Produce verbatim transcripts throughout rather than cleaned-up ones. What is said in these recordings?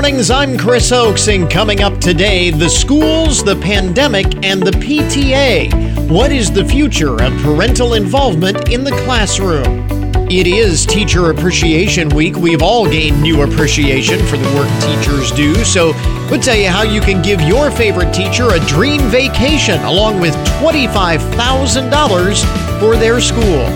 Mornings, I'm Chris Oaks, and coming up today, the schools, the pandemic, and the P T A. What is the future of parental involvement in the classroom? It is Teacher Appreciation Week. We've all gained new appreciation for the work teachers do, so we'll tell you how you can give your favorite teacher a dream vacation along with twenty-five thousand dollars for their school.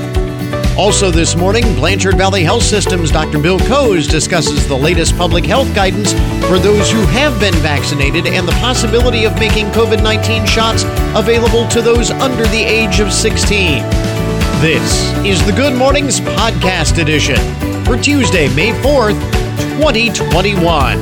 Also this morning, Blanchard Valley Health Systems' Doctor Bill Kose discusses the latest public health guidance for those who have been vaccinated and the possibility of making COVID nineteen shots available to those under the age of sixteen. This is the Good Mornings Podcast Edition for Tuesday, May fourth, twenty twenty-one.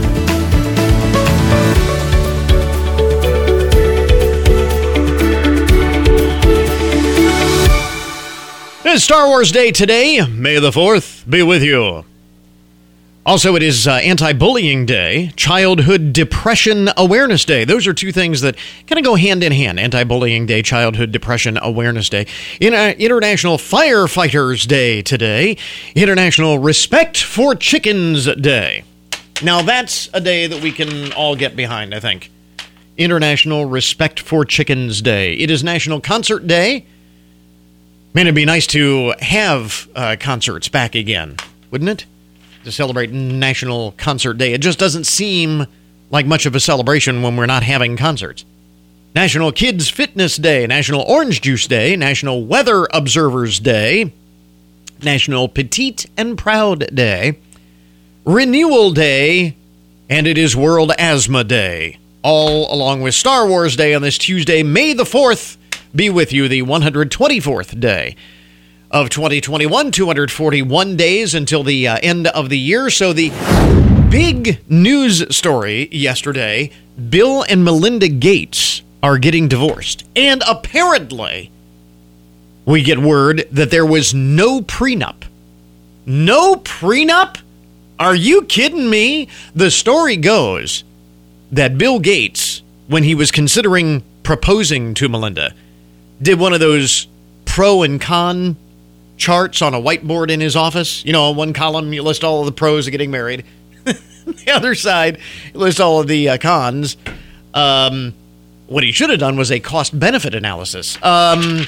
It's Star Wars Day today. May the fourth be with you. Also, it is uh, Anti-Bullying Day, Childhood Depression Awareness Day. Those are two things that kind of go hand in hand. Anti-Bullying Day, Childhood Depression Awareness Day. In, uh, International Firefighters Day today. International Respect for Chickens Day. Now, that's a day that we can all get behind, I think. International Respect for Chickens Day. It is National Concert Day. Man, it'd be nice to have uh, concerts back again, wouldn't it? To celebrate National Concert Day. It just doesn't seem like much of a celebration when we're not having concerts. National Kids Fitness Day, National Orange Juice Day, National Weather Observers Day, National Petite and Proud Day, Renewal Day, and it is World Asthma Day. All along with Star Wars Day on this Tuesday, May the fourth. Be with you the one hundred twenty-fourth day of twenty twenty-one, two hundred forty-one days until the uh, end of the year. So the big news story yesterday, Bill and Melinda Gates are getting divorced. And apparently, we get word that there was no prenup. No prenup? Are you kidding me? The story goes that Bill Gates, when he was considering proposing to Melinda, did one of those pro and con charts on a whiteboard in his office. You know, on one column, you list all of the pros of getting married. The other side, you list all of the uh, cons. Um, what he should have done was a cost-benefit analysis. Um,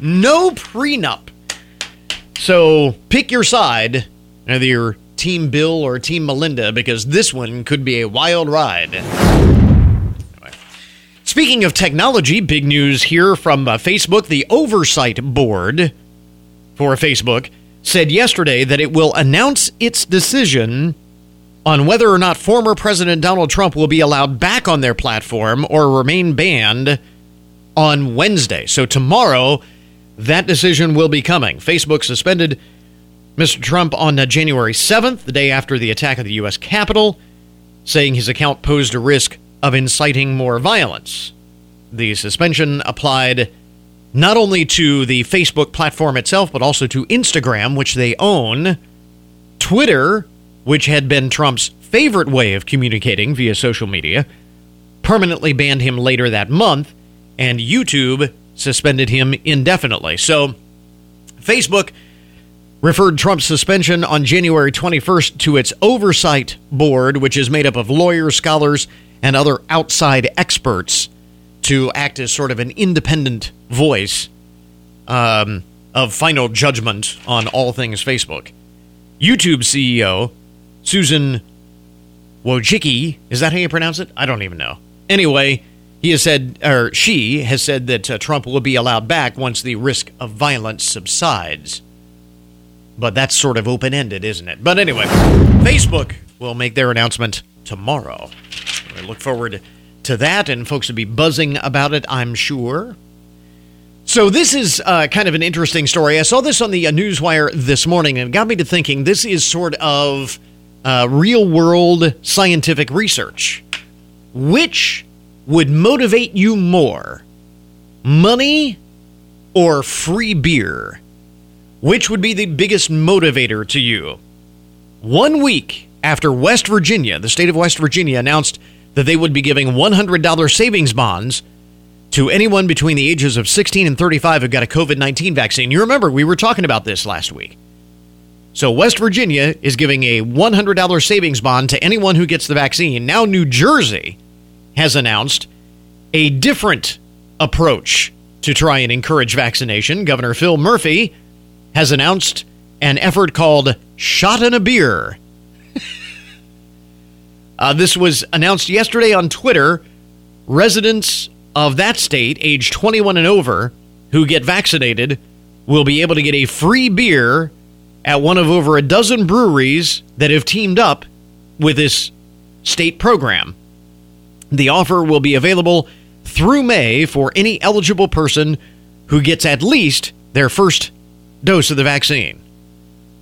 no prenup. So pick your side, either your Team Bill or Team Melinda, because this one could be a wild ride. Speaking of technology, big news here from uh, Facebook. The oversight board for Facebook said yesterday that it will announce its decision on whether or not former President Donald Trump will be allowed back on their platform or remain banned on Wednesday. So tomorrow, that decision will be coming. Facebook suspended Mister Trump on uh, January seventh, the day after the attack of the U S Capitol, saying his account posed a risk of inciting more violence. The suspension applied not only to the Facebook platform itself, but also to Instagram, which they own, Twitter, which had been Trump's favorite way of communicating via social media, permanently banned him later that month, and YouTube suspended him indefinitely. So, Facebook referred Trump's suspension on January twenty-first to its oversight board, which is made up of lawyers, scholars, and other outside experts to act as sort of an independent voice um, of final judgment on all things Facebook. YouTube C E O Susan Wojcicki, is that how you pronounce it? I don't even know. Anyway, he has said, or she has said that uh, Trump will be allowed back once the risk of violence subsides. But that's sort of open-ended, isn't it? But anyway, Facebook will make their announcement tomorrow. I look forward to that, and folks will be buzzing about it, I'm sure. So this is uh, kind of an interesting story. I saw this on the uh, Newswire this morning, and it got me to thinking this is sort of uh, real-world scientific research. Which would motivate you more, money or free beer? Which would be the biggest motivator to you? One week after West Virginia, the state of West Virginia, announced that they would be giving one hundred dollars savings bonds to anyone between the ages of sixteen and thirty-five who got a COVID nineteen vaccine. You remember, we were talking about this last week. So West Virginia is giving a one hundred dollars savings bond to anyone who gets the vaccine. Now New Jersey has announced a different approach to try and encourage vaccination. Governor Phil Murphy has announced an effort called Shot in a Beer. uh, this was announced yesterday on Twitter. Residents of that state, age twenty-one and over, who get vaccinated will be able to get a free beer at one of over a dozen breweries that have teamed up with this state program. The offer will be available through May for any eligible person who gets at least their first dose of the vaccine.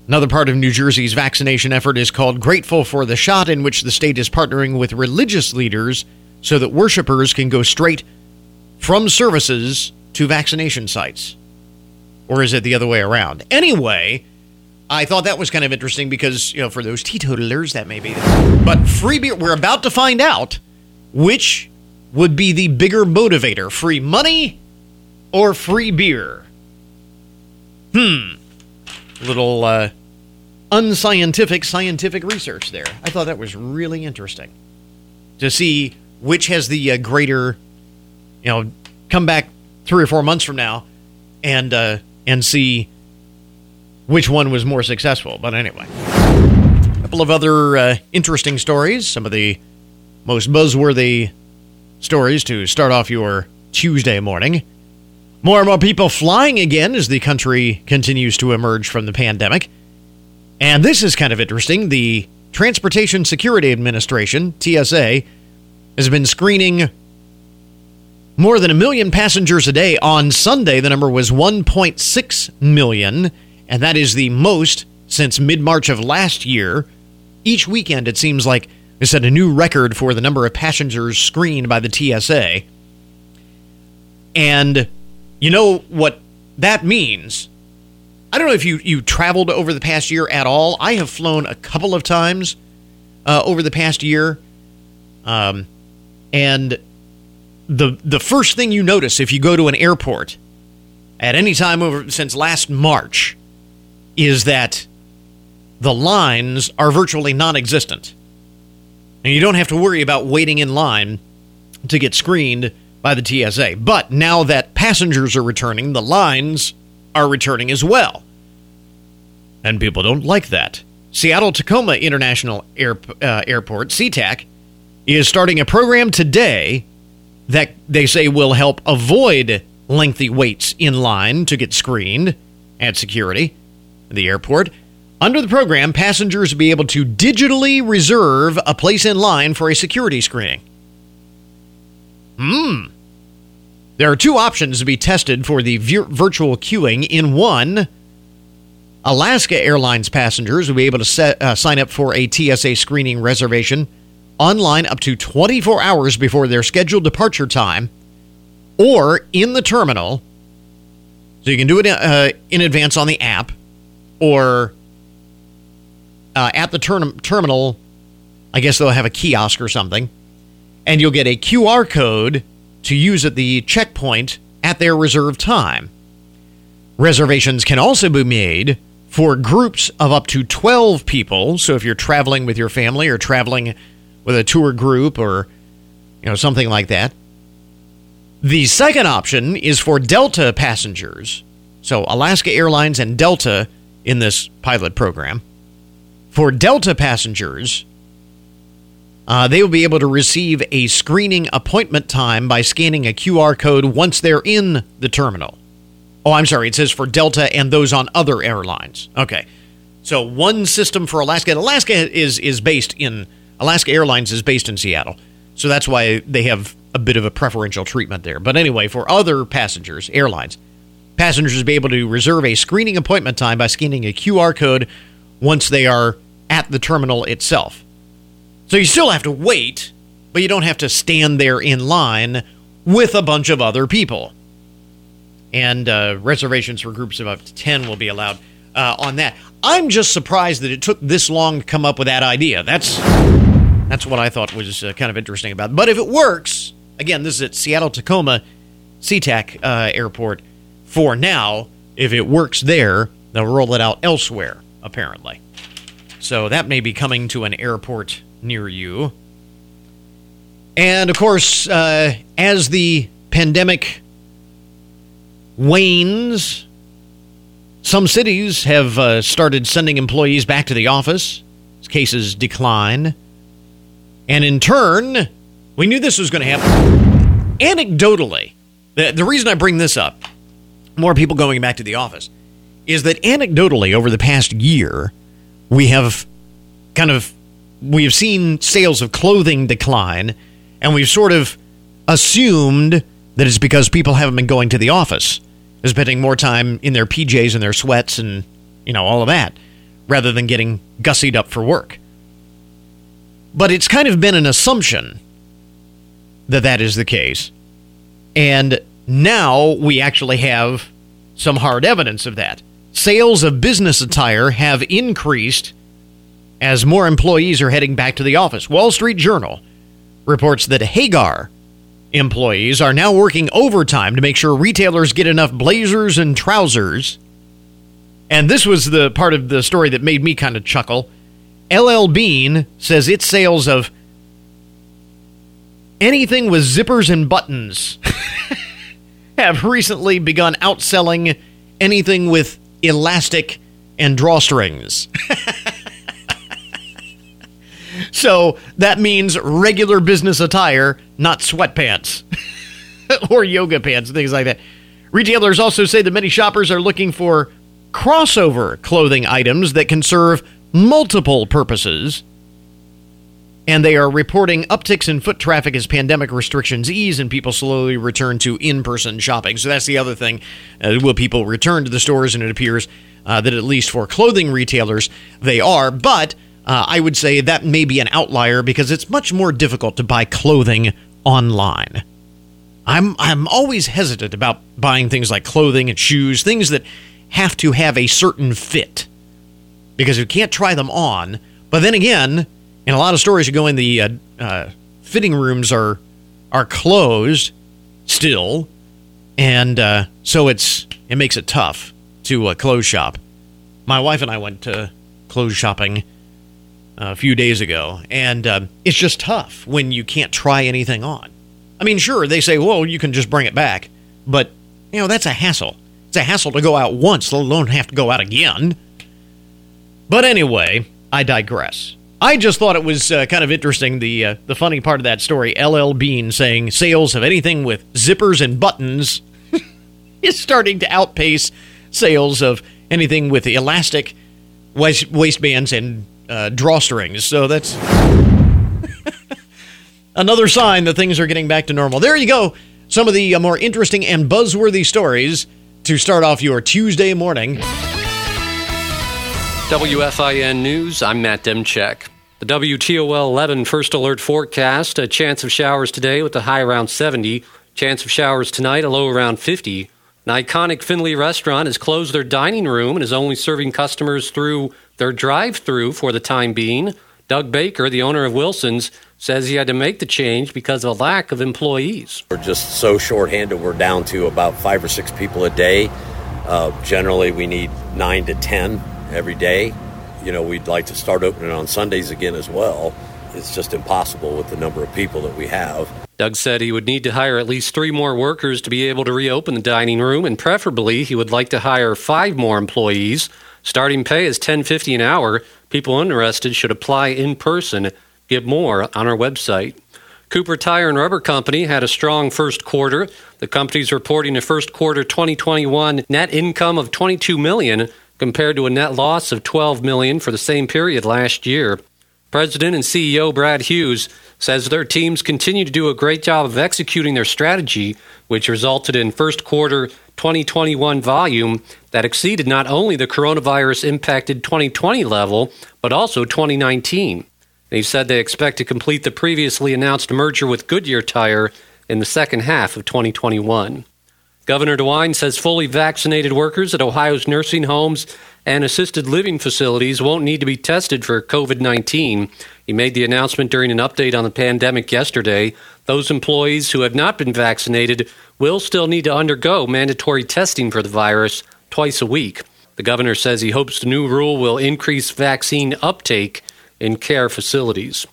Another part of New Jersey's vaccination effort is called Grateful for the Shot, in which the state is partnering with religious leaders so that worshipers can go straight from services to vaccination sites. Or is it the other way around? Anyway, I thought that was kind of interesting because, you know, for those teetotalers, that may be. But free beer, we're about to find out which would be the bigger motivator, free money or free beer. Hmm. Little uh, unscientific scientific research there. I thought that was really interesting to see which has the uh, greater, you know, come back three or four months from now and uh, and see which one was more successful. But anyway, a couple of other uh, interesting stories, some of the most buzzworthy stories to start off your Tuesday morning. More and more people flying again as the country continues to emerge from the pandemic. And this is kind of interesting. The Transportation Security Administration, T S A, has been screening more than a million passengers a day. On Sunday, the number was one point six million. And that is the most since mid-March of last year. Each weekend, it seems like they set a new record for the number of passengers screened by the T S A. And you know what that means? I don't know if you, you traveled over the past year at all. I have flown a couple of times uh, over the past year. Um, and the the first thing you notice if you go to an airport at any time over since last March is that the lines are virtually non-existent. And you don't have to worry about waiting in line to get screened by the T S A. But now that passengers are returning, the lines are returning as well. And people don't like that. Seattle-Tacoma International Air, uh, Airport, SeaTac, is starting a program today that they say will help avoid lengthy waits in line to get screened at security at the airport. Under the program, passengers will be able to digitally reserve a place in line for a security screening. Hmm. There are two options to be tested for the vir- virtual queuing. In one, Alaska Airlines passengers will be able to set, uh, sign up for a T S A screening reservation online up to twenty-four hours before their scheduled departure time or in the terminal. So you can do it uh, in advance on the app or Uh, at the ter- terminal, I guess they'll have a kiosk or something, and you'll get a Q R code to use at the checkpoint at their reserved time. Reservations can also be made for groups of up to twelve people. So if you're traveling with your family or traveling with a tour group or, you know, something like that. The second option is for Delta passengers. So Alaska Airlines and Delta in this pilot program. For Delta passengers, uh, they will be able to receive a screening appointment time by scanning a Q R code once they're in the terminal. Oh, I'm sorry. It says for Delta and those on other airlines. Okay. So one system for Alaska. And Alaska is, is based in, Alaska Airlines is based in Seattle. So that's why they have a bit of a preferential treatment there. But anyway, for other passengers, airlines, passengers will be able to reserve a screening appointment time by scanning a Q R code once they are at the terminal itself. So you still have to wait, but you don't have to stand there in line with a bunch of other people. And uh, reservations for groups of up to ten will be allowed uh, on that. I'm just surprised that it took this long to come up with that idea. That's that's what I thought was uh, kind of interesting about it. But if it works, again, this is at Seattle-Tacoma SeaTac uh, Airport for now. If it works there, they'll roll it out elsewhere. apparently. So that may be coming to an airport near you. And, of course, uh, as the pandemic wanes, some cities have uh, started sending employees back to the office as cases decline. And in turn, we knew this was going to happen. Anecdotally, the, the reason I bring this up, more people going back to the office, is that anecdotally over the past year, we have kind of, we have seen sales of clothing decline, and we've sort of assumed that it's because people haven't been going to the office, spending more time in their P Js and their sweats and, you know, all of that, rather than getting gussied up for work. But it's kind of been an assumption that that is the case. And now we actually have some hard evidence of that. Sales of business attire have increased as more employees are heading back to the office. Wall Street Journal reports that Hagar employees are now working overtime to make sure retailers get enough blazers and trousers. And this was the part of the story that made me kind of chuckle. L L. Bean says its sales of anything with zippers and buttons have recently begun outselling anything with elastic and drawstrings. So that means regular business attire, not sweatpants or yoga pants, things like that. Retailers also say that many shoppers are looking for crossover clothing items that can serve multiple purposes, and they are reporting upticks in foot traffic as pandemic restrictions ease and people slowly return to in-person shopping. So that's the other thing. Uh, will people return to the stores? And it appears uh, that at least for clothing retailers, they are. But uh, I would say that may be an outlier because it's much more difficult to buy clothing online. I'm I'm always hesitant about buying things like clothing and shoes, things that have to have a certain fit, because you can't try them on. But then again, in a lot of stores you go in, the uh, uh, fitting rooms are are closed still, and uh, so it's it makes it tough to uh, clothes shop. My wife and I went to clothes shopping a few days ago, and uh, it's just tough when you can't try anything on. I mean, sure, they say, well, you can just bring it back, but you know that's a hassle. It's a hassle to go out once, let alone have to go out again. But anyway, I digress. I just thought it was uh, kind of interesting, the uh, the funny part of that story, L L. Bean saying sales of anything with zippers and buttons is starting to outpace sales of anything with elastic waist- waistbands and uh, drawstrings. So that's another sign that things are getting back to normal. There you go. Some of the uh, more interesting and buzzworthy stories to start off your Tuesday morning. W F I N News, I'm Matt Demchek. The W T O L eleven First Alert forecast, a chance of showers today with a high around seventy, chance of showers tonight, a low around fifty. An iconic Findlay restaurant has closed their dining room and is only serving customers through their drive-through for the time being. Doug Baker, the owner of Wilson's, says he had to make the change because of a lack of employees. We're just so shorthanded, we're down to about five or six people a day. Uh, generally, we need nine to ten. Every day. You know, we'd like to start opening on Sundays again as well. It's just impossible with the number of people that we have. Doug said he would need to hire at least three more workers to be able to reopen the dining room, and preferably he would like to hire five more employees. Starting pay is ten fifty an hour. People interested should apply in person. Get more on our website. Cooper Tire and Rubber Company had a strong first quarter. The company's reporting a first quarter twenty twenty-one net income of twenty-two million dollars compared to a net loss of twelve million dollars for the same period last year. President and C E O Brad Hughes says their teams continue to do a great job of executing their strategy, which resulted in first quarter twenty twenty-one volume that exceeded not only the coronavirus-impacted twenty twenty level, but also twenty nineteen. They said they expect to complete the previously announced merger with Goodyear Tire in the second half of twenty twenty-one. Governor DeWine says fully vaccinated workers at Ohio's nursing homes and assisted living facilities won't need to be tested for COVID nineteen. He made the announcement during an update on the pandemic yesterday. Those employees who have not been vaccinated will still need to undergo mandatory testing for the virus twice a week. The governor says he hopes the new rule will increase vaccine uptake in care facilities.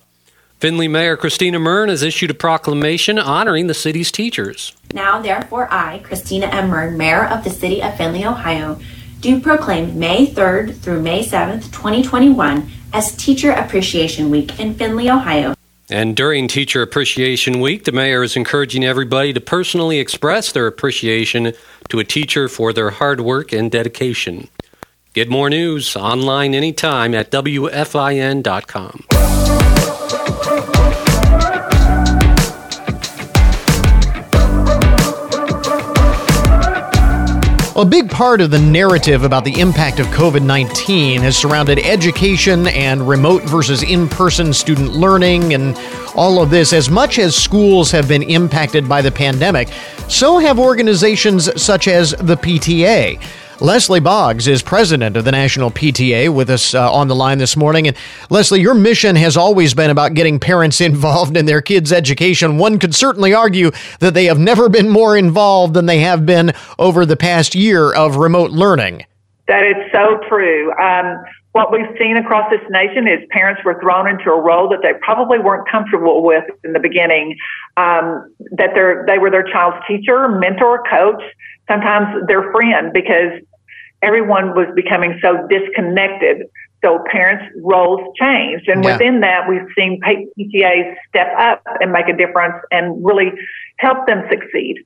Findlay Mayor Christina Mern has issued a proclamation honoring the city's teachers. Now, therefore, I, Christina M. Mern, Mayor of the City of Findlay, Ohio, do proclaim May third through May seventh, twenty twenty-one, as Teacher Appreciation Week in Findlay, Ohio. And during Teacher Appreciation Week, the mayor is encouraging everybody to personally express their appreciation to a teacher for their hard work and dedication. Get more news online anytime at W F I N dot com. A big part of the narrative about the impact of COVID nineteen has surrounded education and remote versus in-person student learning and all of this. As much as schools have been impacted by the pandemic, so have organizations such as the P T A. Leslie Boggs is president of the National P T A with us uh, on the line this morning. And Leslie, your mission has always been about getting parents involved in their kids' education. One could certainly argue that they have never been more involved than they have been over the past year of remote learning. That is so true. Um, what we've seen across this nation is parents were thrown into a role that they probably weren't comfortable with in the beginning, um, that they're, they were their child's teacher, mentor, coach, sometimes their friend, because everyone was becoming so disconnected. So parents' roles changed. And yeah. within that, we've seen P T As step up and make a difference and really help them succeed.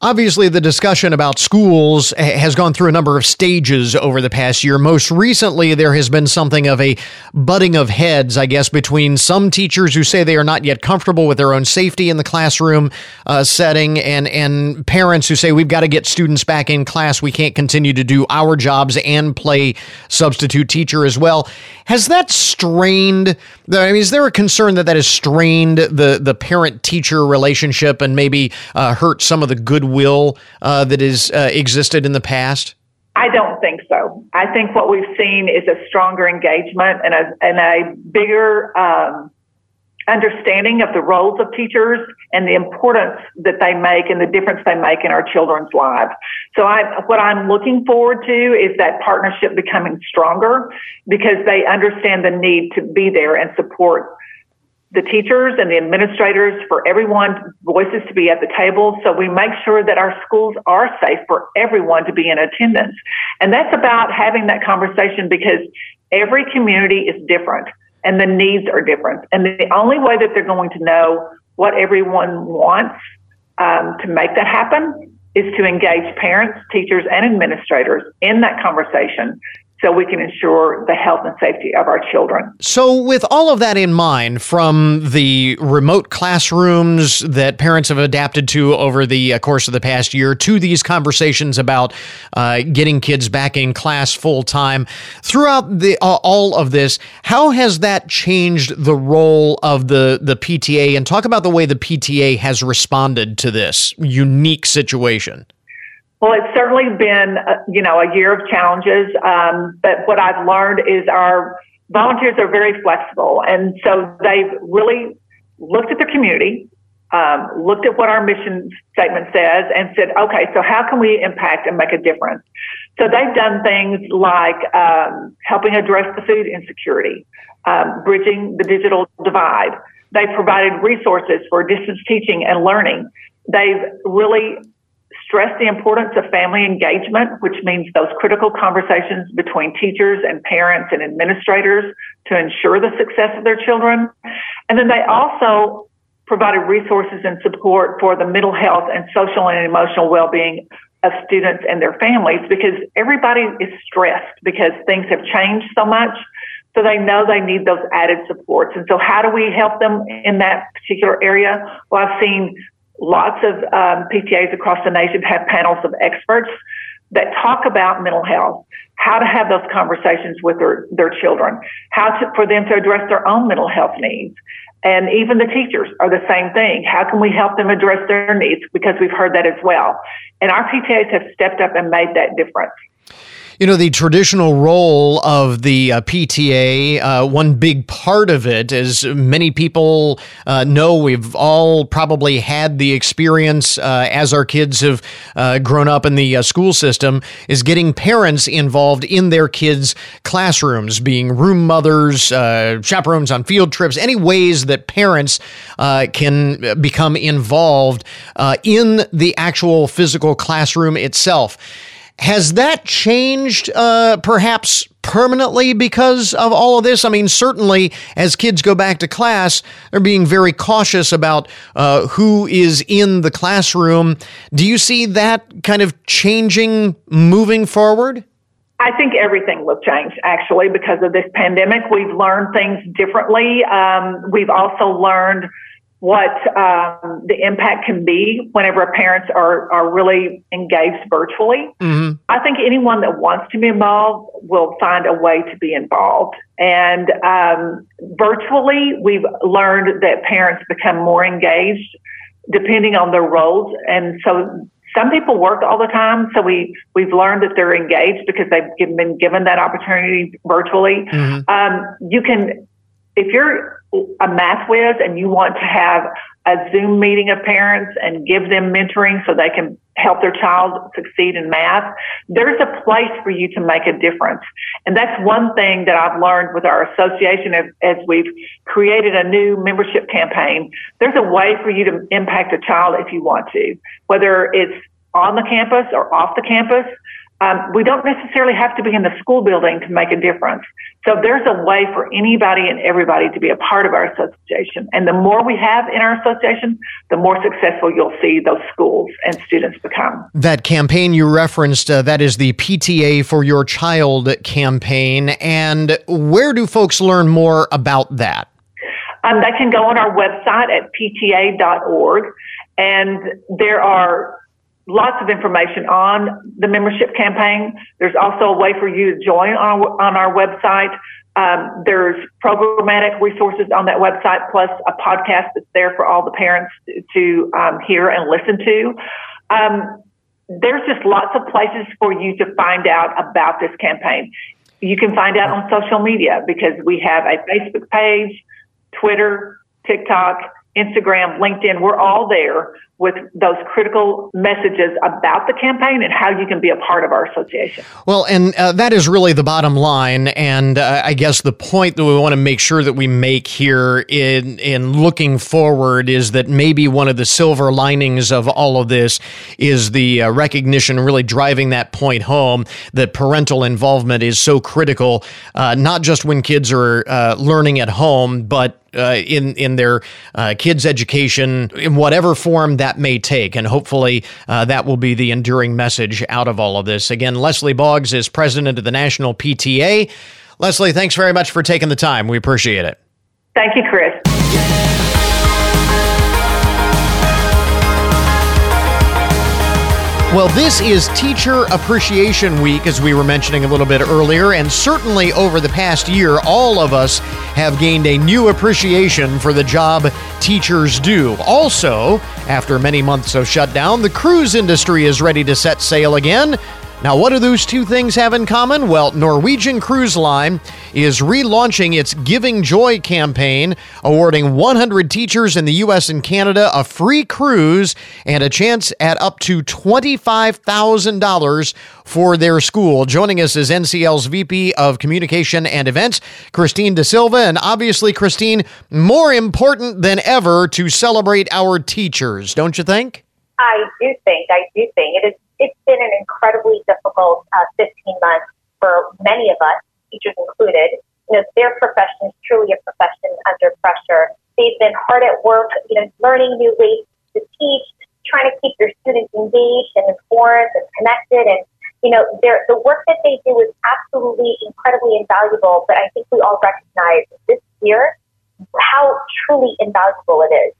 Obviously, the discussion about schools has gone through a number of stages over the past year. Most recently, there has been something of a butting of heads, I guess, between some teachers who say they are not yet comfortable with their own safety in the classroom uh, setting and, and parents who say we've got to get students back in class. We can't continue to do our jobs and play substitute teacher as well. Has that strained? I mean, is there a concern that that has strained the, the parent-teacher relationship and maybe uh, hurt some of the goodwill Will uh, that has uh, existed in the past? I don't think so. I think what we've seen is a stronger engagement and a, and a bigger um, understanding of the roles of teachers and the importance that they make and the difference they make in our children's lives. So I, what I'm looking forward to is that partnership becoming stronger because they understand the need to be there and support the teachers and the administrators, for everyone's voices to be at the table, so we make sure that our schools are safe for everyone to be in attendance. And that's about having that conversation because every community is different and the needs are different. And the only way that they're going to know what everyone wants um, to make that happen is to engage parents, teachers, and administrators in that conversation, so we can ensure the health and safety of our children. So with all of that in mind, from the remote classrooms that parents have adapted to over the course of the past year to these conversations about uh, getting kids back in class full time, throughout the uh, all of this, how has that changed the role of the, the P T A? And talk about the way the P T A has responded to this unique situation. Well, it's certainly been, uh, you know, a year of challenges, um, but what I've learned is our volunteers are very flexible, and so they've really looked at their community, um, looked at what our mission statement says, and said, okay, so how can we impact and make a difference? So they've done things like um, helping address the food insecurity, um, bridging the digital divide. They provided resources for distance teaching and learning. They've really stress the importance of family engagement, which means those critical conversations between teachers and parents and administrators to ensure the success of their children. And then they also provided resources and support for the mental health and social and emotional well-being of students and their families, because everybody is stressed because things have changed so much. So they know they need those added supports. And so how do we help them in that particular area? Well, I've seen lots of um, P T As across the nation have panels of experts that talk about mental health, how to have those conversations with their, their children, how to, for them to address their own mental health needs. And even the teachers are the same thing. How can we help them address their needs? Because we've heard that as well. And our P T As have stepped up and made that difference. You know, the traditional role of the uh, P T A, uh, one big part of it, as many people uh, know, we've all probably had the experience uh, as our kids have uh, grown up in the uh, school system, is getting parents involved in their kids' classrooms, being room mothers, uh, chaperones on field trips, any ways that parents uh, can become involved uh, in the actual physical classroom itself. Has that changed, uh, perhaps permanently, because of all of this? I mean, certainly as kids go back to class, they're being very cautious about uh, who is in the classroom. Do you see that kind of changing moving forward? I think everything will change, actually, because of this pandemic. We've learned things differently. Um, we've also learned what um, the impact can be whenever parents are, are really engaged virtually. Mm-hmm. I think anyone that wants to be involved will find a way to be involved. And um, virtually, we've learned that parents become more engaged depending on their roles. And so some people work all the time, so we, we've learned that they're engaged because they've been given that opportunity virtually. Mm-hmm. Um, you can... If you're a math whiz and you want to have a Zoom meeting of parents and give them mentoring so they can help their child succeed in math, there's a place for you to make a difference. And that's one thing that I've learned with our association as, as we've created a new membership campaign. There's a way for you to impact a child if you want to, whether it's on the campus or off the campus. Um, we don't necessarily have to be in the school building to make a difference. So there's a way for anybody and everybody to be a part of our association. And the more we have in our association, the more successful you'll see those schools and students become. That campaign you referenced, uh, that is the P T A for Your Child campaign. And where do folks learn more about that? Um, they can go on our website at P T A dot org. And there are lots of information on the membership campaign. There's also a way for you to join on, on our website. Um, there's programmatic resources on that website, plus a podcast that's there for all the parents to um, hear and listen to. Um, there's just lots of places for you to find out about this campaign. You can find out on social media because we have a Facebook page, Twitter, TikTok, Instagram, LinkedIn. We're all there with those critical messages about the campaign and how you can be a part of our association. Well, and uh, that is really the bottom line. And uh, I guess the point that we want to make sure that we make here in, in looking forward is that maybe one of the silver linings of all of this is the uh, recognition, really driving that point home, that parental involvement is so critical, uh, not just when kids are uh, learning at home, but Uh, in in their uh, kids' education, in whatever form that may take. And hopefully uh, that will be the enduring message out of all of this. Again, Leslie Boggs is president of the National P T A. Leslie, thanks very much for taking the time. We appreciate it. Thank you, Chris. Well, this is Teacher Appreciation Week, as we were mentioning a little bit earlier, and certainly over the past year, all of us have gained a new appreciation for the job teachers do. Also, after many months of shutdown, the cruise industry is ready to set sail again. Now, what do those two things have in common? Well, Norwegian Cruise Line is relaunching its Giving Joy campaign, awarding one hundred teachers in the U S and Canada a free cruise and a chance at up to twenty-five thousand dollars for their school. Joining us is N C L's V P of Communication and Events, Christine De Silva. And obviously, Christine, more important than ever to celebrate our teachers, don't you think? I do think. I do think. It is It's been an incredibly difficult uh, fifteen months for many of us, teachers included. You know, their profession is truly a profession under pressure. They've been hard at work, you know, learning new ways to teach, trying to keep their students engaged and informed and connected. And, you know, their, the work that they do is absolutely incredibly invaluable, but I think we all recognize this year how truly invaluable it is.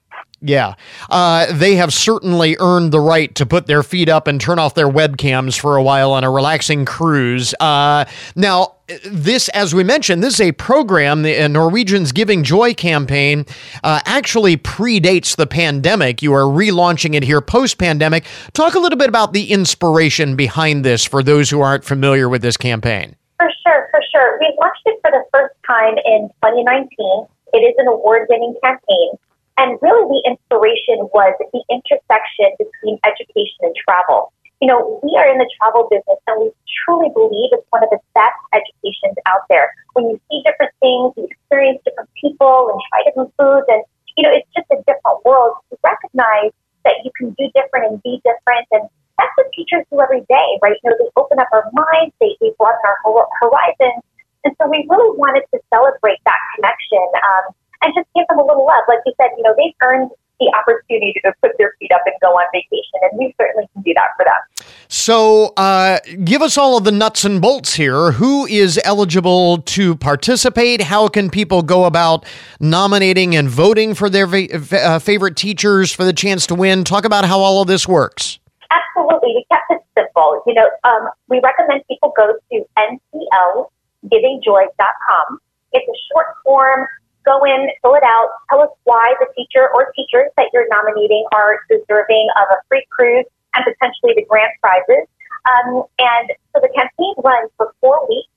Yeah, uh, they have certainly earned the right to put their feet up and turn off their webcams for a while on a relaxing cruise. Uh, now, this, as we mentioned, this is a program, the Norwegian's Giving Joy campaign, uh, actually predates the pandemic. You are relaunching it here post-pandemic. Talk a little bit about the inspiration behind this for those who aren't familiar with this campaign. For sure, for sure. We launched it for the first time in twenty nineteen. It is an award-winning campaign. And really the inspiration was the intersection between education and travel. You know, we are in the travel business and we truly believe it's one of the best educations out there. When you see different things, you experience different people and try different foods, and, you know, it's just a different world. You recognize that you can do different and be different, and that's what teachers do every day, right? You know, they open up our minds, they, they broaden our horizons, and so we really wanted to celebrate that connection, um, and just give them a little love. Like you said, you know, they've earned the opportunity to put their feet up and go on vacation, and we certainly can do that for them. So uh, give us all of the nuts and bolts here. Who is eligible to participate? How can people go about nominating and voting for their va- uh, favorite teachers for the chance to win? Talk about how all of this works. Absolutely. We kept it simple. You know, um, we recommend people go to N C L giving joy dot com. It's a short form. Go in, fill it out, tell us why the teacher or teachers that you're nominating are deserving of a free cruise and potentially the grand prizes. Um, and so the campaign runs for four weeks.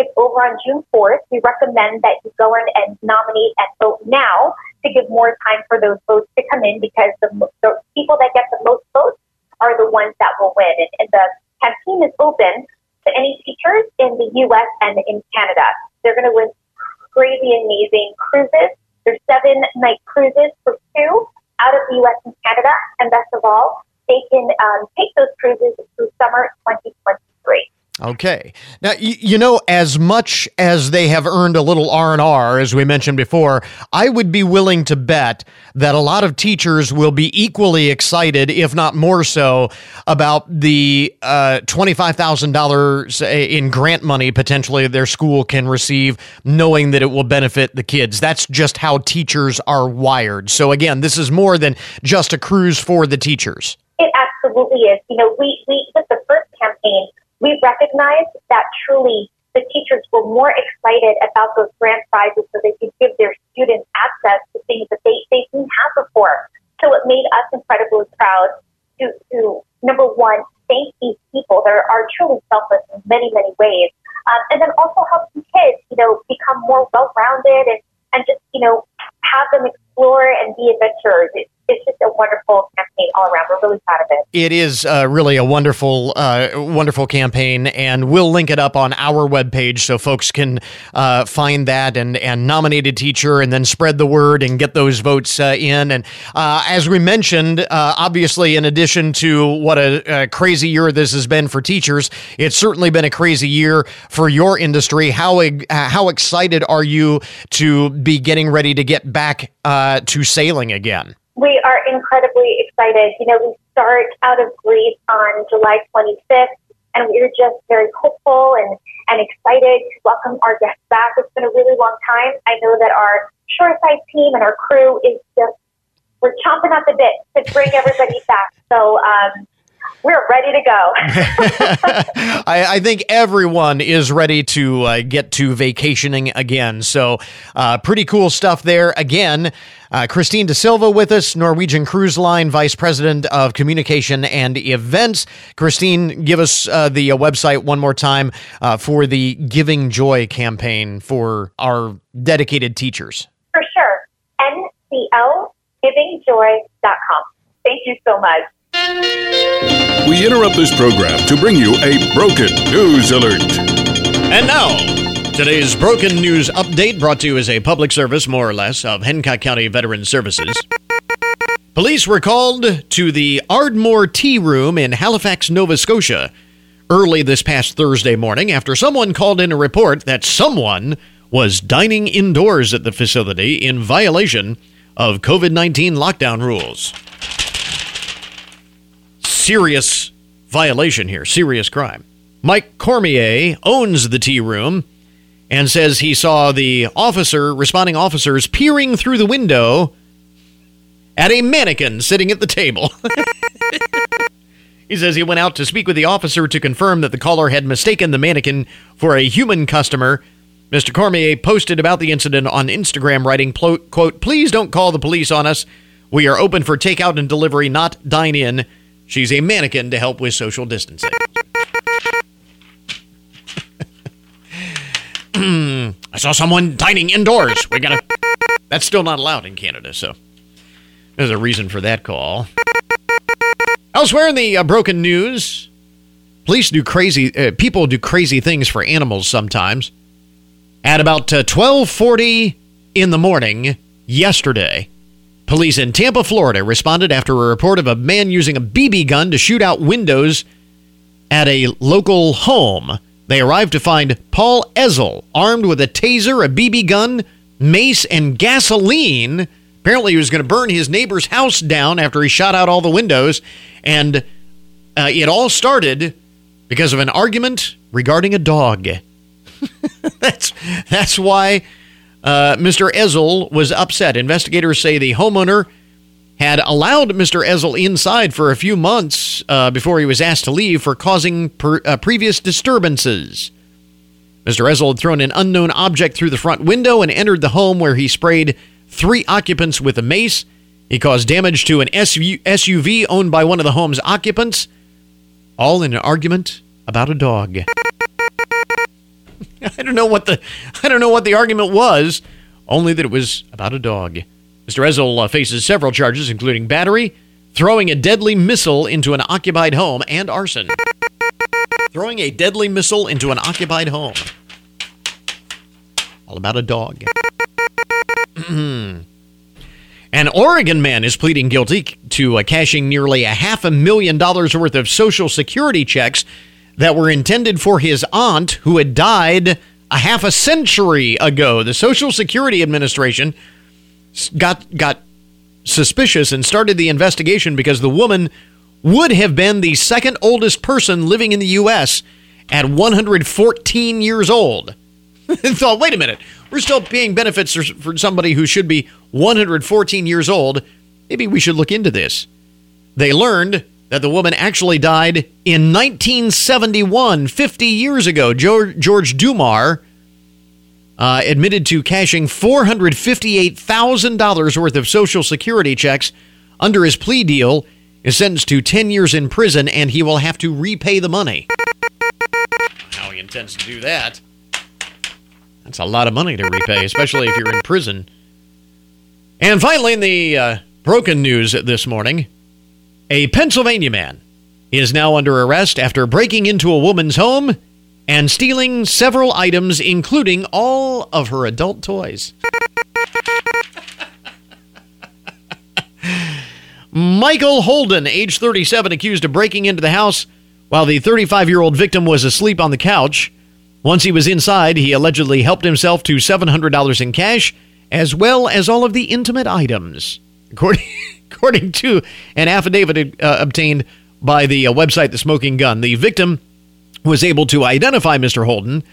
It's over on June fourth. We recommend that you go in and nominate and vote now to give more time for those votes to come in, because the, the people that get the most votes are the ones that will win. And, and the campaign is open to any teachers in the U S and in Canada. They're going to win crazy, amazing cruises. There's seven-night cruises for two out of the U S and Canada. And best of all, they can um, take those cruises through summer twenty twenty-three. Okay. Now, you, you know, as much as they have earned a little R and R, as we mentioned before, I would be willing to bet that a lot of teachers will be equally excited, if not more so, about the uh, twenty-five thousand dollars in grant money potentially their school can receive, knowing that it will benefit the kids. That's just how teachers are wired. So again, this is more than just a cruise for the teachers. It absolutely is. You know, we, we with the first campaign, we recognize that truly the teachers were more excited about those grant prizes so they could give their students access to things that they, they didn't have before. So it made us incredibly proud to, to, number one, thank these people. They are truly selfless in many, many ways. Um, and then also help the kids, you know, become more well-rounded and, and just, you know, have them explore and be adventurers. It, It's just a wonderful campaign all around. We're really proud of it. It is uh, really a wonderful, uh, wonderful campaign, and we'll link it up on our webpage so folks can uh, find that and, and nominate a teacher and then spread the word and get those votes uh, in. And uh, as we mentioned, uh, obviously, in addition to what a, a crazy year this has been for teachers, it's certainly been a crazy year for your industry. How uh, how excited are you to be getting ready to get back uh, to sailing again? We are incredibly excited. You know, we start out of Greece on July twenty-fifth, and we're just very hopeful and, and excited to welcome our guests back. It's been a really long time. I know that our shoreside team and our crew is just, we're chomping at the bit to bring everybody back. So, um, we're ready to go. I, I think everyone is ready to uh, get to vacationing again. So uh, pretty cool stuff there. Again, uh, Christine De Silva with us, Norwegian Cruise Line Vice President of Communication and Events. Christine, give us uh, the uh, website one more time uh, for the Giving Joy campaign for our dedicated teachers. For sure. N C L giving joy dot com. Thank you so much. We interrupt this program to bring you a broken news alert. And now, today's broken news update brought to you as a public service, more or less, of Hancock County Veterans Services. Police were called to the Ardmore Tea Room in Halifax, Nova Scotia, early this past Thursday morning after someone called in a report that someone was dining indoors at the facility in violation of COVID nineteen lockdown rules. Serious violation here, serious crime. Mike Cormier owns the tea room and says he saw the officer, responding officers, peering through the window at a mannequin sitting at the table. He says he went out to speak with the officer to confirm that the caller had mistaken the mannequin for a human customer. Mister Cormier posted about the incident on Instagram, writing, quote, "Please don't call the police on us. We are open for takeout and delivery, not dine-in. She's a mannequin to help with social distancing." I saw someone dining indoors. We gotta. That's still not allowed in Canada, so there's a reason for that call. Elsewhere in the uh, broken news, police do crazy. Uh, people do crazy things for animals sometimes. At about uh, twelve forty in the morning yesterday, police in Tampa, Florida responded after a report of a man using a B B gun to shoot out windows at a local home. They arrived to find Paul Ezel armed with a taser, a B B gun, mace, and gasoline. Apparently he was going to burn his neighbor's house down after he shot out all the windows. And uh, it all started because of an argument regarding a dog. that's that's why uh, Mister Ezel was upset. Investigators say the homeowner had allowed Mister Ezel inside for a few months uh, before he was asked to leave for causing per, uh, previous disturbances. Mister Ezel had thrown an unknown object through the front window and entered the home, where he sprayed three occupants with a mace. He caused damage to an S U V owned by one of the home's occupants, all in an argument about a dog. I don't know what the I don't know what the argument was, only that it was about a dog. Mister Ezel uh, faces several charges, including battery, throwing a deadly missile into an occupied home, and arson. Throwing a deadly missile into an occupied home. All about a dog. An Oregon man is pleading guilty to uh, cashing nearly a half a million dollars worth of Social Security checks that were intended for his aunt, who had died a half a century ago. The Social Security Administration got got suspicious and started the investigation because the woman would have been the second oldest person living in the U S at one hundred fourteen years old. They thought, wait a minute, we're still paying benefits for somebody who should be one hundred fourteen years old. Maybe we should look into this. They learned that the woman actually died in nineteen seventy-one, fifty years ago. George, George Dumar Uh, admitted to cashing four hundred fifty-eight thousand dollars worth of Social Security checks under his plea deal, is sentenced to ten years in prison, and he will have to repay the money. How he intends to do that. That's a lot of money to repay, especially if you're in prison. And finally, in the uh, broken news this morning, a Pennsylvania man is now under arrest after breaking into a woman's home and stealing several items, including all of her adult toys. Michael Holden, age thirty-seven, accused of breaking into the house while the thirty-five-year-old victim was asleep on the couch. Once he was inside, he allegedly helped himself to seven hundred dollars in cash, as well as all of the intimate items, according, according to an affidavit uh, obtained by the uh, website The Smoking Gun. The victim was able to identify Mister Holden,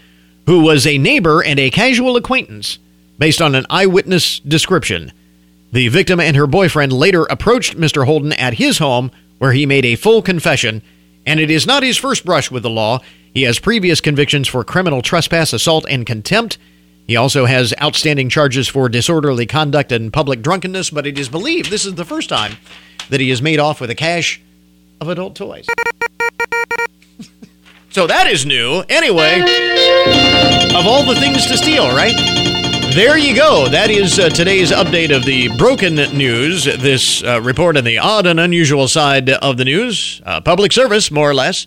who was a neighbor and a casual acquaintance, based on an eyewitness description. The victim and her boyfriend later approached Mister Holden at his home, where he made a full confession, and it is not his first brush with the law. He has previous convictions for criminal trespass, assault, and contempt. He also has outstanding charges for disorderly conduct and public drunkenness, but it is believed this is the first time that he has made off with a cache of adult toys. So that is new. Anyway, of all the things to steal, right? There you go. That is uh, today's update of the broken news. This uh, report on the odd and unusual side of the news. Uh, public service, more or less,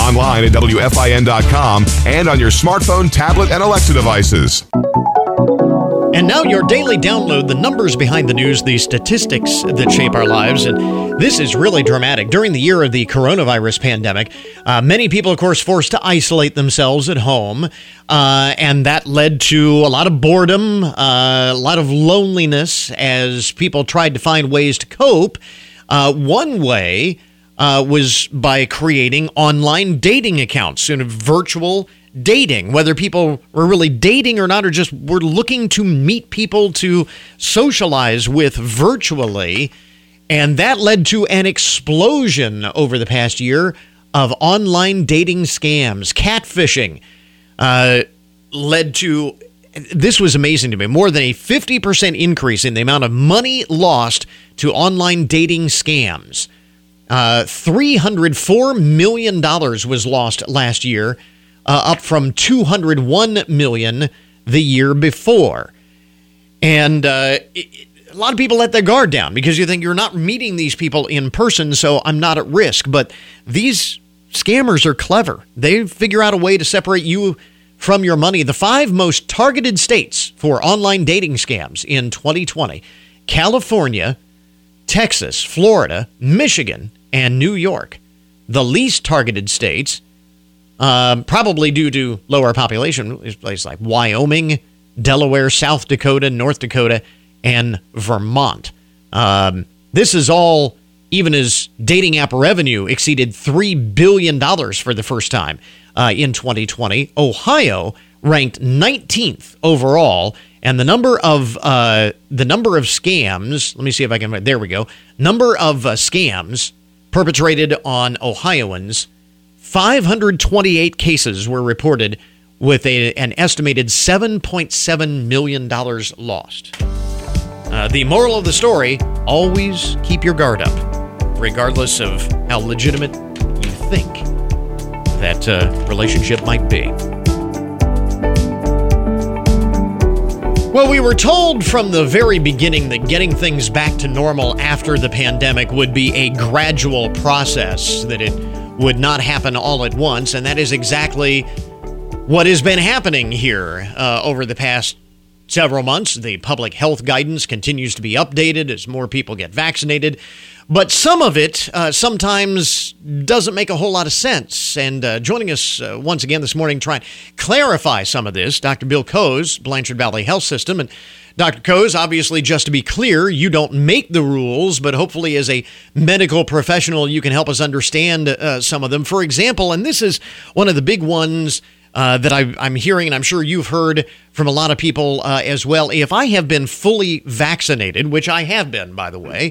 Online at W F I N dot com and on your smartphone, tablet, and Alexa devices. And now your daily download, the numbers behind the news, the statistics that shape our lives. And this is really dramatic. During the year of the coronavirus pandemic, uh, many people, of course, forced to isolate themselves at home. Uh, and that led to a lot of boredom, uh, a lot of loneliness as people tried to find ways to cope. Uh, one way uh, was by creating online dating accounts, you know, virtual dating, whether people were really dating or not, or just were looking to meet people to socialize with virtually. And that led to an explosion over the past year of online dating scams. Catfishing uh, led to, this was amazing to me, more than a fifty percent increase in the amount of money lost to online dating scams. Uh, three hundred four million dollars was lost last year, Uh, up from two hundred one million dollars the year before. And uh, it, a lot of people let their guard down because you think you're not meeting these people in person, so I'm not at risk. But these scammers are clever. They figure out a way to separate you from your money. The five most targeted states for online dating scams in twenty twenty: California, Texas, Florida, Michigan, and New York. The least targeted states, Uh, probably due to lower population, is places like Wyoming, Delaware, South Dakota, North Dakota, and Vermont. Um, this is all even as dating app revenue exceeded three billion dollars for the first time uh, in twenty twenty. Ohio ranked nineteenth overall, and the number of uh, the number of scams. Let me see if I can. There we go. Number of uh, scams perpetrated on Ohioans. five hundred twenty-eight cases were reported with a, an estimated seven point seven million dollars lost. Uh, the moral of the story, always keep your guard up, regardless of how legitimate you think that uh, relationship might be. Well, we were told from the very beginning that getting things back to normal after the pandemic would be a gradual process, that it would not happen all at once, and that is exactly what has been happening here uh, over the past several months. The public health guidance continues to be updated as more people get vaccinated, but some of it uh, sometimes doesn't make a whole lot of sense. And uh, joining us uh, once again this morning to try and clarify some of this, Doctor Bill Kose, Blanchard Valley Health System. And Doctor Kose, obviously, just to be clear, you don't make the rules, but hopefully as a medical professional, you can help us understand uh, some of them. For example, and this is one of the big ones uh, that I, I'm hearing, and I'm sure you've heard from a lot of people uh, as well. If I have been fully vaccinated, which I have been, by the way,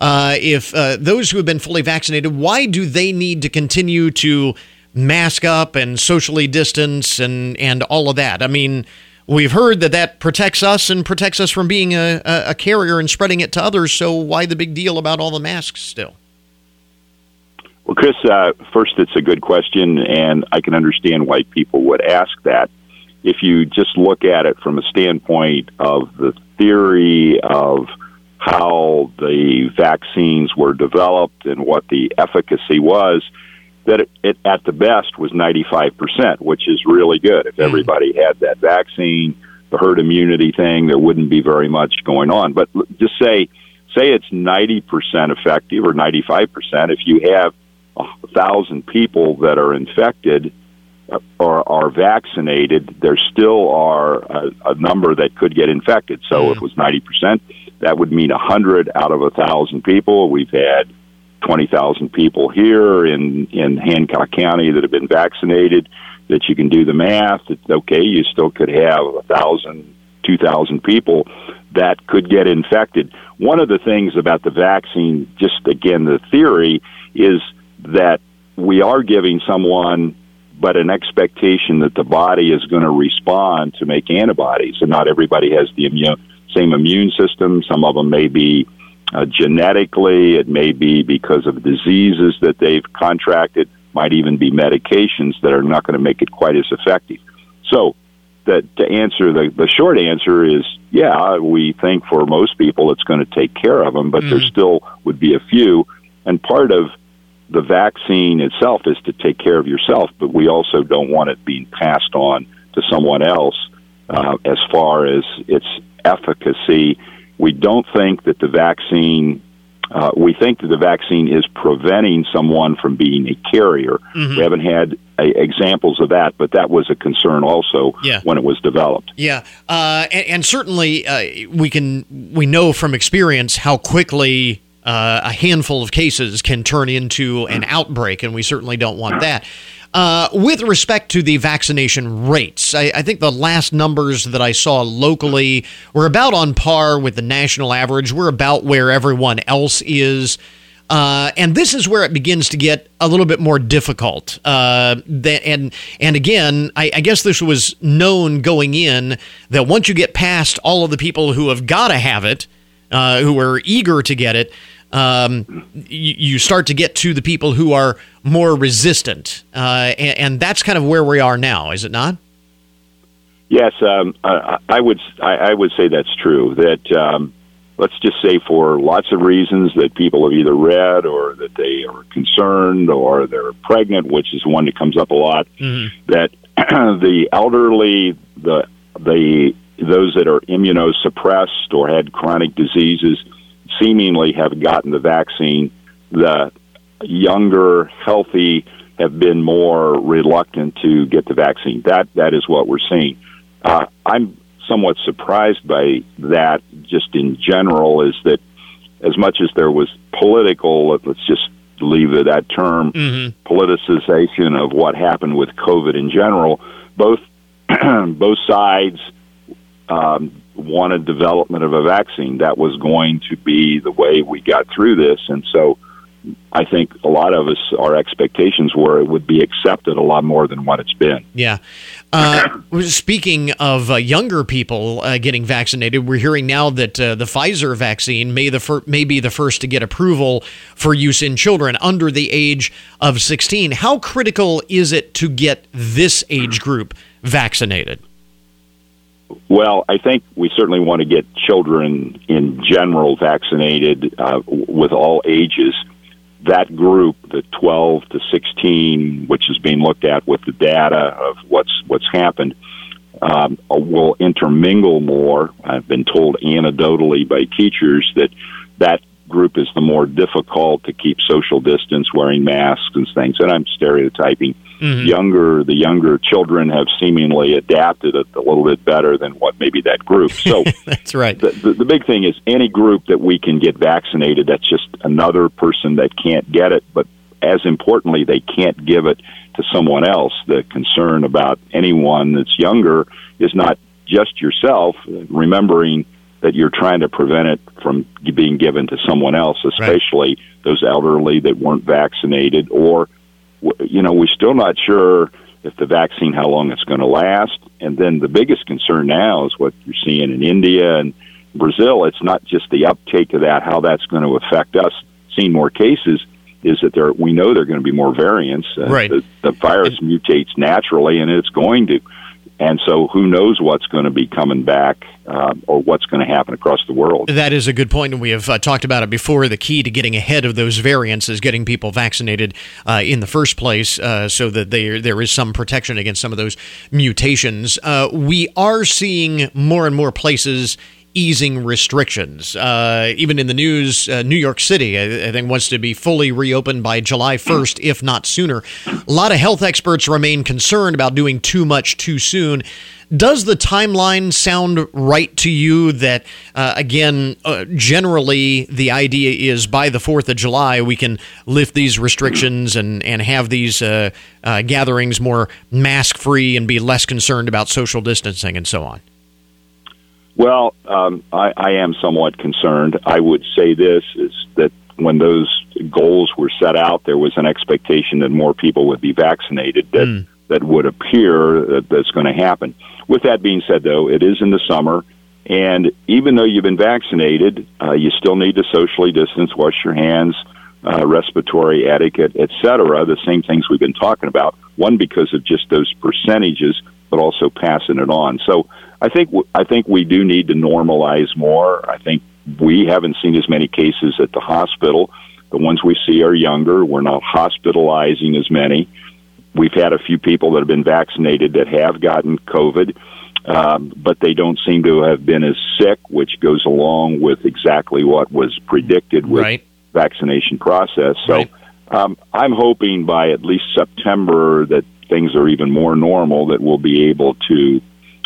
uh, if uh, those who have been fully vaccinated, why do they need to continue to mask up and socially distance and, and all of that? I mean, we've heard that that protects us and protects us from being a, a carrier and spreading it to others, so why the big deal about all the masks still? Well, Chris, uh, first, it's a good question, and I can understand why people would ask that. If you just look at it from a standpoint of the theory of how the vaccines were developed and what the efficacy was, that it, it at the best was ninety-five percent, which is really good. If everybody had that vaccine, the herd immunity thing, there wouldn't be very much going on. But just say say it's ninety percent effective or ninety-five percent. If you have one thousand people that are infected or are vaccinated, there still are a, a number that could get infected. So if it was ninety percent, that would mean one hundred out of one thousand people. We've had twenty thousand people here in, in Hancock County that have been vaccinated, that you can do the math. It's okay, you still could have one thousand, two thousand people that could get infected. One of the things about the vaccine, just again, the theory, is that we are giving someone but an expectation that the body is going to respond to make antibodies, and not everybody has the immune, same immune system. Some of them may be Uh, genetically, it may be because of diseases that they've contracted, might even be medications that are not going to make it quite as effective. So that to answer, the, the short answer is, yeah, we think for most people it's going to take care of them, but mm. there still would be a few. And part of the vaccine itself is to take care of yourself, but we also don't want it being passed on to someone else uh, as far as its efficacy. We don't think that the vaccine, uh, we think that the vaccine is preventing someone from being a carrier. Mm-hmm. We haven't had a, examples of that, but that was a concern also yeah. when it was developed. Yeah, uh, and, and certainly uh, we can we know from experience how quickly uh, a handful of cases can turn into an outbreak, and we certainly don't want that. Uh, with respect to the vaccination rates, I, I think the last numbers that I saw locally were about on par with the national average. We're about where everyone else is. Uh, and this is where it begins to get a little bit more difficult. Uh, that, and and again, I, I guess this was known going in that once you get past all of the people who have got to have it, uh, who are eager to get it, Um, you start to get to the people who are more resistant, uh, and, and that's kind of where we are now, is it not? Yes, um, I, I would. I, I would say that's true. That um, let's just say, for lots of reasons that people have either read or that they are concerned or they're pregnant, which is one that comes up a lot. Mm-hmm. That the elderly, the the those that are immunosuppressed or had chronic diseases, seemingly have gotten the vaccine. The younger, healthy have been more reluctant to get the vaccine. That that is what we're seeing. Uh, I'm somewhat surprised by that. Just in general, is that as much as there was political, let's just leave it that term, mm-hmm. politicization of what happened with COVID in general, both both sides. Um, wanted development of a vaccine. That was going to be the way we got through this. And so I think a lot of us, our expectations were it would be accepted a lot more than what it's been. Yeah. Uh, speaking of uh, younger people uh, getting vaccinated, we're hearing now that uh, the Pfizer vaccine may, the fir- may be the first to get approval for use in children under the age of sixteen. How critical is it to get this age group vaccinated? Well, I think we certainly want to get children in general vaccinated uh, with all ages. That group, the twelve to sixteen, which is being looked at with the data of what's what's happened, um, will intermingle more. I've been told anecdotally by teachers that that group is the more difficult to keep social distance, wearing masks and things. And I'm stereotyping. Mm-hmm. Younger, the younger children have seemingly adapted it a little bit better than what maybe that group. So that's right. The, the, the big thing is any group that we can get vaccinated, that's just another person that can't get it. But as importantly, they can't give it to someone else. The concern about anyone that's younger is not just yourself, remembering that you're trying to prevent it from being given to someone else, especially right. those elderly that weren't vaccinated, or, you know, we're still not sure if the vaccine, how long it's going to last. And then the biggest concern now is what you're seeing in India and Brazil. It's not just the uptake of that, how that's going to affect us. Seeing more cases is that there, we know there are going to be more variants. Uh, right. The, the virus and, mutates naturally, and it's going to. And so who knows what's going to be coming back um, or what's going to happen across the world. That is a good point, and we have uh, talked about it before. The key to getting ahead of those variants is getting people vaccinated uh, in the first place uh, so that they, there is some protection against some of those mutations. Uh, we are seeing more and more places easing restrictions. Uh, even in the news, uh, New York City, I, I think, wants to be fully reopened by July first, if not sooner. A lot of health experts remain concerned about doing too much too soon. Does the timeline sound right to you that, uh, again, uh, generally the idea is by the fourth of July we can lift these restrictions and, and have these uh, uh, gatherings more mask-free and be less concerned about social distancing and so on? Well, um, I, I am somewhat concerned. I would say this, is that when those goals were set out, there was an expectation that more people would be vaccinated. That, mm. that would appear that that's going to happen. With that being said, though, it is in the summer, and even though you've been vaccinated, uh, you still need to socially distance, wash your hands, uh, respiratory etiquette, et cetera, the same things we've been talking about, one, because of just those percentages, but also passing it on. So I think I think we do need to normalize more. I think we haven't seen as many cases at the hospital. The ones we see are younger. We're not hospitalizing as many. We've had a few people that have been vaccinated that have gotten COVID. um, but they don't seem to have been as sick, which goes along with exactly what was predicted with right. vaccination process. So right. um, I'm hoping by at least September that things are even more normal, that we'll be able to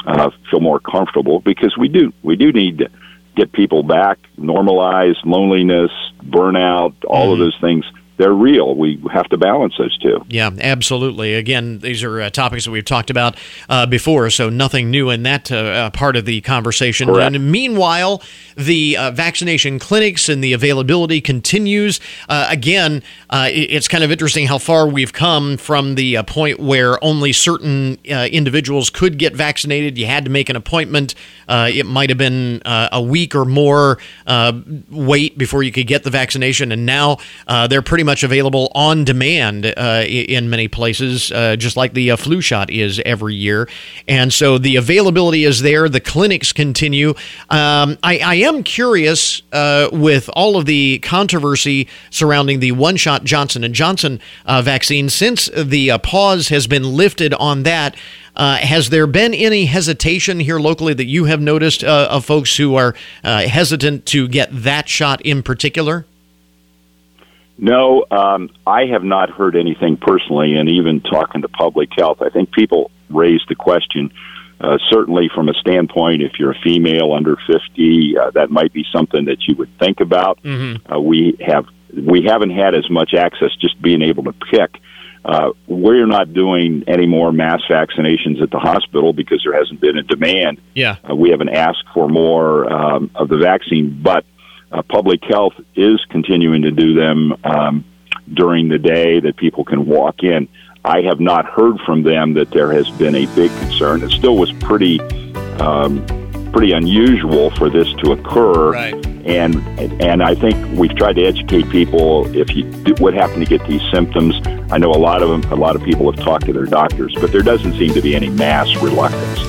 uh, feel more comfortable, because we do we do need to get people back, normalize loneliness, burnout, all mm. of those things. They're real. We have to balance those two. Yeah, absolutely. Again, these are uh, topics that we've talked about uh, before, so nothing new in that uh, part of the conversation. Correct. And meanwhile, the uh, vaccination clinics and the availability continues. Uh, again, uh, it's kind of interesting how far we've come from the uh, point where only certain uh, individuals could get vaccinated. You had to make an appointment. Uh, it might have been uh, a week or more uh, wait before you could get the vaccination, and now uh, they're pretty much much available on demand uh, in many places, uh, just like the uh, flu shot is every year. And so the availability is there. The clinics continue. Um, I, I am curious uh, with all of the controversy surrounding the one-shot Johnson and Johnson uh, vaccine, since the uh, pause has been lifted on that, Uh, has there been any hesitation here locally that you have noticed uh, of folks who are uh, hesitant to get that shot in particular? No, um, I have not heard anything personally, and even talking to public health, I think people raise the question, uh, certainly from a standpoint, if you're a female under fifty, uh, that might be something that you would think about. Mm-hmm. Uh, we have, we haven't had as much access, just being able to pick. Uh, we're not doing any more mass vaccinations at the hospital because there hasn't been a demand. Yeah. Uh, we haven't asked for more um, of the vaccine, but Uh, public health is continuing to do them um, during the day that people can walk in. I have not heard from them that there has been a big concern. It still was pretty um, pretty unusual for this to occur. Right. And and I think we've tried to educate people if you what happened to get these symptoms. I know a lot of them, a lot of people have talked to their doctors, but there doesn't seem to be any mass reluctance.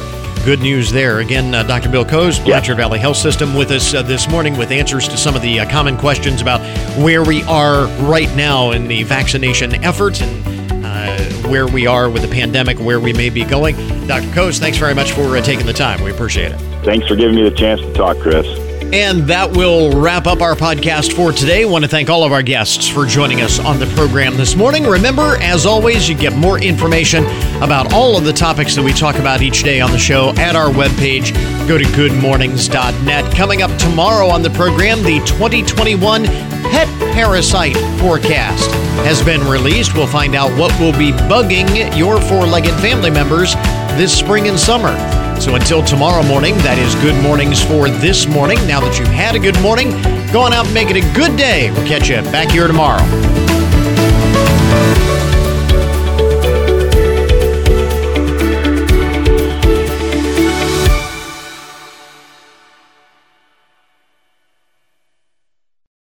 Good news there. Again, uh, Doctor Bill Kose, Blanchard Valley Health System, with us uh, this morning with answers to some of the uh, common questions about where we are right now in the vaccination effort and uh, where we are with the pandemic, where we may be going. Doctor Kose, thanks very much for uh, taking the time. We appreciate it. Thanks for giving me the chance to talk, Chris. And that will wrap up our podcast for today. I want to thank all of our guests for joining us on the program this morning. Remember, as always, you get more information about all of the topics that we talk about each day on the show at our webpage. Go to good mornings dot net. Coming up tomorrow on the program, the twenty twenty-one pet parasite forecast has been released. We'll find out what will be bugging your four-legged family members this spring and summer. So until tomorrow morning, that is Good Mornings for this morning. Now that you've had a good morning, go on out and make it a good day. We'll catch you back here tomorrow.